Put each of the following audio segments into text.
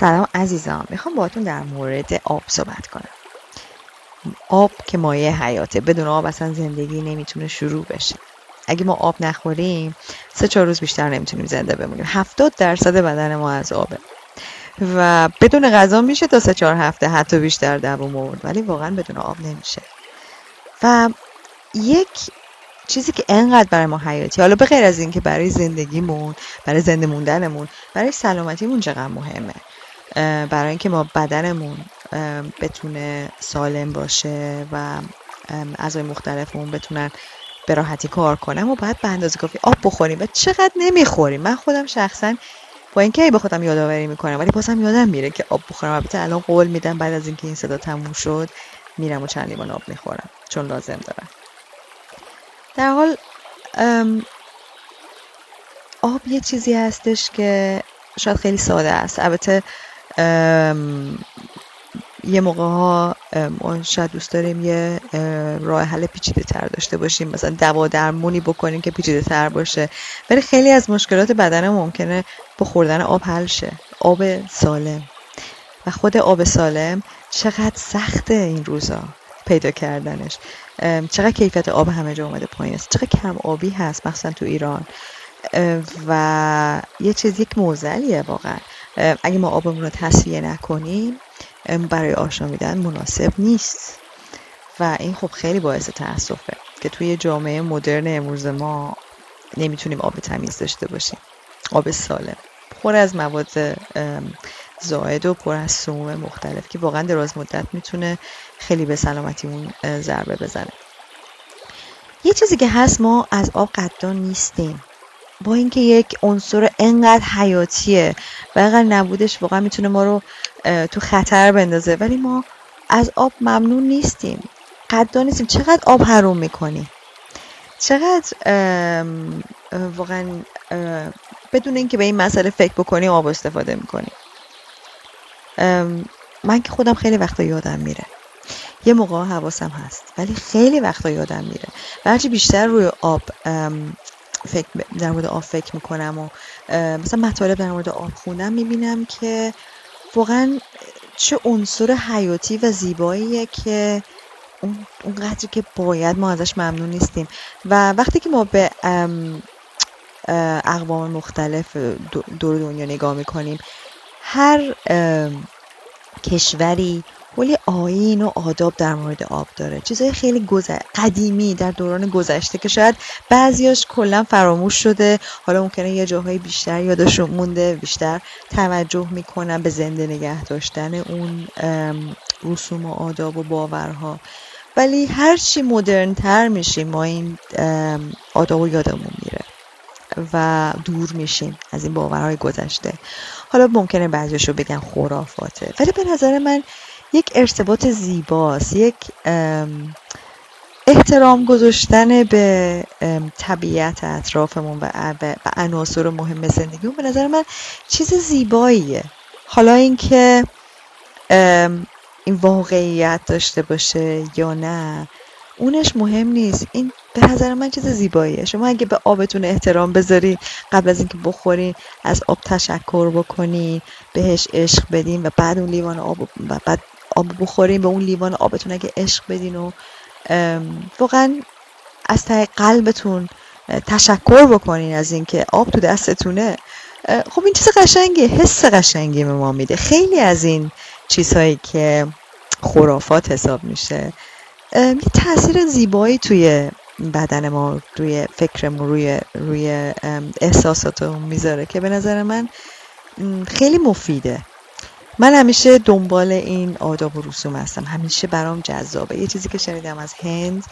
سلام عزیزان، میخوام باهاتون در مورد آب صحبت کنم. آب که مایه حیاته، بدون آب اصلا زندگی نمیتونه شروع بشه. اگه ما آب نخوریم 3-4 روز بیشتر نمیتونیم زنده بمونیم. 70% بدن ما از آبه و بدون غذا میشه تا 3-4 هفته حتی بیشتر دوام آورد، ولی واقعا بدون آب نمیشه. و یک چیزی که انقدر برای ما حیاتی، حالا به غیر از این که برای زندگیمون، برای زنده موندنمون، برای سلامتیمون چقدر مهمه، برای اینکه ما بدنمون بتونه سالم باشه و اعضای مختلفمون بتونن به راحتی کار کنن، ما باید به اندازه کافی آب بخوریم و چقدر نمیخوریم. من خودم شخصا با اینکه به خودم یادآوری میکنم ولی بازم یادم میره که آب بخورم. البته الان قول میدم بعد از اینکه این صدا تموم شد میرم و چند لیوان آب میخورم چون لازم دارم. در حال آب یه چیزی هستش که شاید خیلی ساده است. البته یه موقع ها ما شاید دوست داریم یه راه حل پیچیده تر داشته باشیم، مثلا دوا درمونی بکنیم که پیچیده تر باشه، ولی خیلی از مشکلات بدن ممکنه با خوردن آب حل شه. آب سالم و خود آب سالم چقدر سخته این روزا پیدا کردنش، چقدر کیفیت آب همه جا اومده پایین است، چقدر کم آبی هست مخصوصا تو ایران و یه چیز یک موزلیه واقعا. اگه ما آبمون رو تصفیه نکنیم برای آشامیدن مناسب نیست و این خب خیلی باعث تأسفه که توی جامعه مدرن امروز ما نمیتونیم آب تمیز داشته باشیم، آب سالم پر از مواد زائد و پر از سموم مختلف که واقعا دراز مدت میتونه خیلی به سلامتیمون ضربه بزنه. یه چیزی که هست، ما از آب قدردان نیستیم، با اینکه یک عنصر انقدر حیاتیه و اگر نبودش واقعا میتونه ما رو تو خطر بندازه، ولی ما از آب ممنون نیستیم، قدردان نیستیم. چقدر آب حروم میکنیم، چقدر واقعا بدون اینکه به این مسئله فکر بکنیم آب استفاده میکنیم. من که خودم خیلی وقتا یادم میره، یه موقع حواسم هست ولی خیلی وقتا یادم میره و هرچی بیشتر روی آب در مورد آب فکر میکنم و مثلا مطالب در مورد آب خوندم، میبینم که واقعا چه عنصر حیاتی و زیباییه که اون قدری که باید ما ازش ممنون نیستیم. و وقتی که ما به اقوام مختلف دور دنیا نگاه میکنیم، هر کشوری کلی آیین و آداب در مورد آب داره، چیزهای خیلی قدیمی در دوران گذشته که شاید بعضیاش کلا فراموش شده، حالا ممکنه یه جاهای بیشتر یادشون مونده، بیشتر توجه میکنن به زنده نگه داشتن اون رسوم و آداب و باورها، ولی هر چی مدرن تر میشیم ما این آداب رو یادمون میره و دور میشیم از این باورهای گذشته. حالا ممکنه بعضیشو بگن خرافاته، ولی به نظر من یک ارتباط زیباست، یک احترام گذاشتن به طبیعت اطرافمون و عناصر مهم زندگیمون به نظر من چیز زیباییه. حالا اینکه این واقعیت داشته باشه یا نه اونش مهم نیست، این به نظر من چیز زیباییه. شما اگه به آبتون احترام بذارید، قبل از اینکه بخورین از آب تشکر بکنین، بهش عشق بدین و بعد اون لیوان آب و بعد آب بخورین، به اون لیوان آبتون اگه عشق بدین و واقعا از ته قلبتون تشکر بکنین از اینکه آب تو دستتونه، خب این چیز قشنگیه، حس قشنگی به ما میده. خیلی از این چیزهایی که خرافات حساب میشه یه تأثیر زیبایی توی بدن ما، روی فکرمون، روی احساساتمون میذاره که به نظر من خیلی مفیده. من همیشه دنبال این آداب و رسوم هستم، همیشه برام جذابه. یه چیزی که شنیدم از هند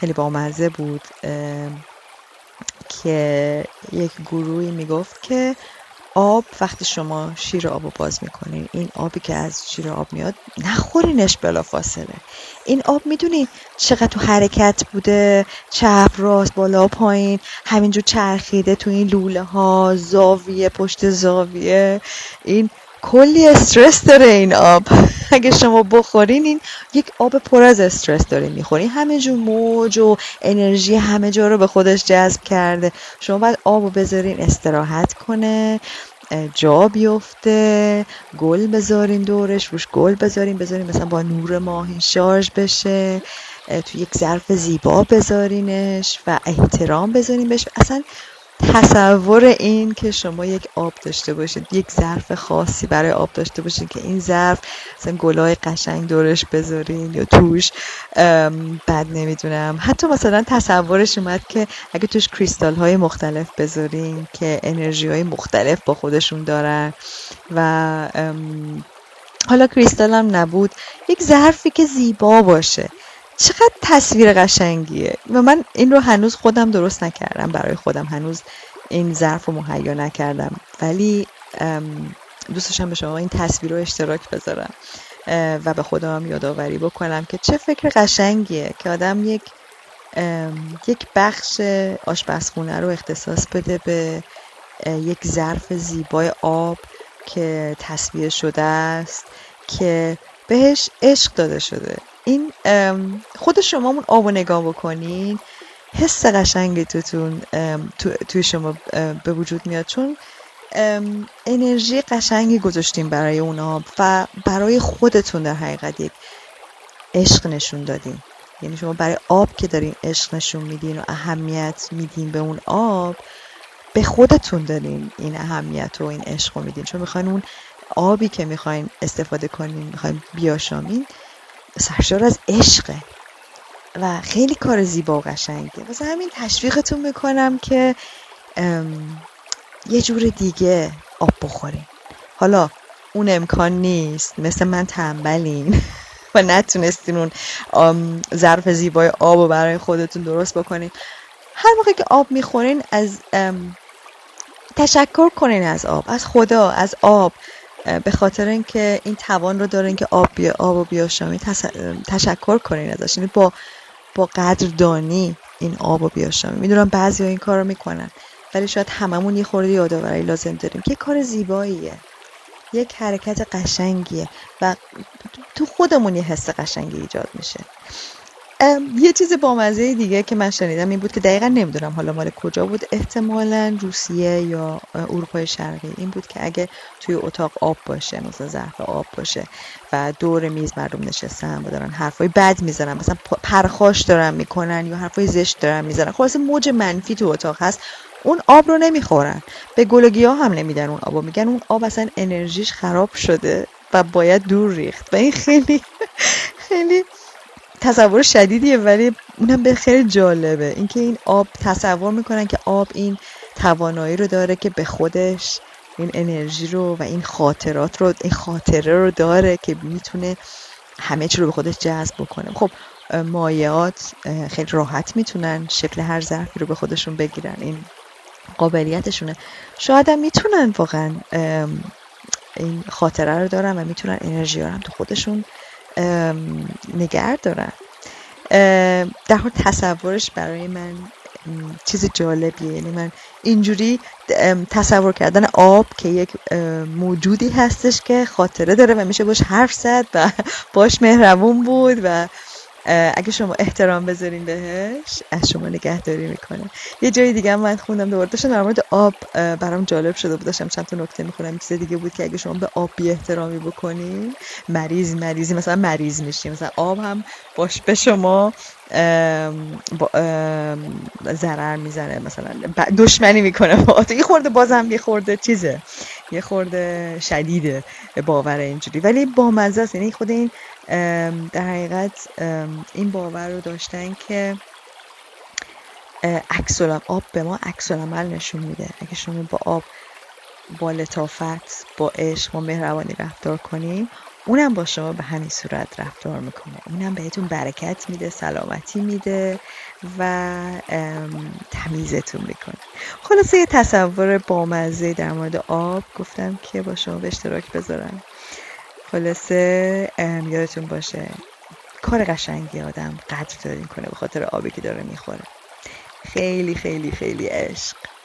خیلی بامزه بود که یک گروهی میگفت که آب وقتی شما شیر آب رو باز میکنین، این آبی که از شیر آب میاد نخورینش بلافاصله. این آب میدونین چقدر تو حرکت بوده، چپ راست بالا پایین همینجور چرخیده تو این لوله ها، زاویه پشت زاویه، این کلی استرس داره این آب. اگه شما بخورین این یک آب پر از استرس داره میخورین، همه جور موج و انرژی همه جا رو به خودش جذب کرده. شما باید آب رو بذارین استراحت کنه، جا بیفته، گل بذاریم دورش، روش گل بذاریم مثلا با نور ماهی شارژ بشه، تو یک ظرف زیبا بذارینش و احترام بذاریم بهش. اصلا تصور این که شما یک آب داشته باشید، یک ظرف خاصی برای آب داشته باشید که این ظرف مثلا گلای قشنگ دورش بذارین یا توش بد نمیدونم، حتی مثلا تصورش اومد که اگه توش کریستال های مختلف بذارین که انرژی های مختلف با خودشون دارن و حالا کریستال هم نبود، یک ظرفی که زیبا باشه. چقدر تصویر قشنگیه و من این رو هنوز خودم درست نکردم، برای خودم هنوز این ظرف رو مهیا نکردم، ولی دوستشم به شما این تصویر رو اشتراک بذارم و به خودم هم یادآوری بکنم که چه فکر قشنگیه که آدم یک بخش آشپزخونه رو اختصاص بده به یک ظرف زیبای آب که تصویر شده است، که بهش عشق داده شده. این خود شما اون آب رو نگاه بکنین، حس قشنگی توی شما به وجود میاد، چون انرژی قشنگی گذاشتین برای اون آب و برای خودتون در حقیقت یک عشق نشون دادین. یعنی شما برای آب که دارین عشق نشون میدین و اهمیت میدین به اون آب، به خودتون دارین این اهمیت و این عشق رو میدین، چون میخواین اون آبی که میخواین استفاده کنین، میخواین بیاشامین، سرشار از عشقه و خیلی کار زیبا و قشنگه. واسه همین تشویقتون میکنم که یه جور دیگه آب بخورین. حالا اون امکان نیست، مثل من تنبلین و نتونستین اون ظرف زیبای آب رو برای خودتون درست بکنین. هر موقع که آب میخورین از تشکر کنین، از آب، از خدا، از آب، به خاطر اینکه این توان رو دارین که آب و بیاشامین. تشکر کنین ازش، یعنی با قدردانی این آب و بیاشامین. میدونم بعضیا این کار رو میکنن، ولی شاید هممون یه خورده یادآوری لازم داریم که کار زیباییه، یک حرکت قشنگیه و تو خودمون یه حس قشنگی ایجاد میشه. یه چیز بامزه دیگه که من شنیدم این بود که دقیقا نمیدونم حالا مال کجا بود، احتمالاً روسیه یا اروپای شرقی، این بود که اگه توی اتاق آب باشه، مثلا ظرف آب باشه و دور میز مردم نشستن و دارن حرفای بد میزنن، مثلا پرخاش دارن میکنن یا حرفای زشت دارن میزنن، خلاص موج منفی تو اتاق هست، اون آب رو نمیخورن، به گل و گیاه هم نمیدن اون آبو، میگن اون آب اصلا انرژیش خراب شده و باید دور ریخت. و این خیلی خیلی تصور شدیدیه، ولی اونم به خیلی جالبه اینکه این آب، تصور میکنن که آب این توانایی رو داره که به خودش این انرژی رو و این خاطرات رو، این خاطره رو داره که میتونه همه چی رو به خودش جذب بکنه. خب مایعات خیلی راحت میتونن شکل هر ظرفی رو به خودشون بگیرن، این قابلیتشونه. شاید هم میتونن واقعا این خاطره رو دارن و میتونن انرژی رو هم تو خودشون نگه دارن. در حال تصورش برای من چیز جالبیه، یعنی من اینجوری تصور کردن آب که یک موجودی هستش که خاطره داره و میشه باش حرف زد و باش مهربون بود و اگه شما احترام بذارین بهش از شما نگهداری میکنه. یه جای دیگه من خوندم، دوباره داشتم در مورد آب برام جالب شده بود، داشتم چند تا نکته میخونم، چیز دیگه بود که اگه شما به آب بی احترامی بکنین، مریض مثلا مریض میشین، مثلا آب هم باش به شما ضرر میزنه، مثلا دشمنی میکنه با تو. یه خورده بازم یه خورده شدیده باور اینجوری، ولی با مزه است. یعنی خود این در حقیقت این باور رو داشتن که آب به ما عکس العمل نشون میده، اگه شما با آب با لطافت، با عشق و مهربانی رفتار کنیم، اونم با شما به همین صورت رفتار میکنه، اونم بهتون برکت میده، سلامتی میده و تمیزتون میکنه. خلاصه یه تصور بامزه در مورد آب گفتم که با شما به اشتراک بذارم. خلاصه یادتون باشه کار قشنگی، آدم قدر دارین کنه به خاطر آبی که داره میخوره. خیلی خیلی خیلی عشق.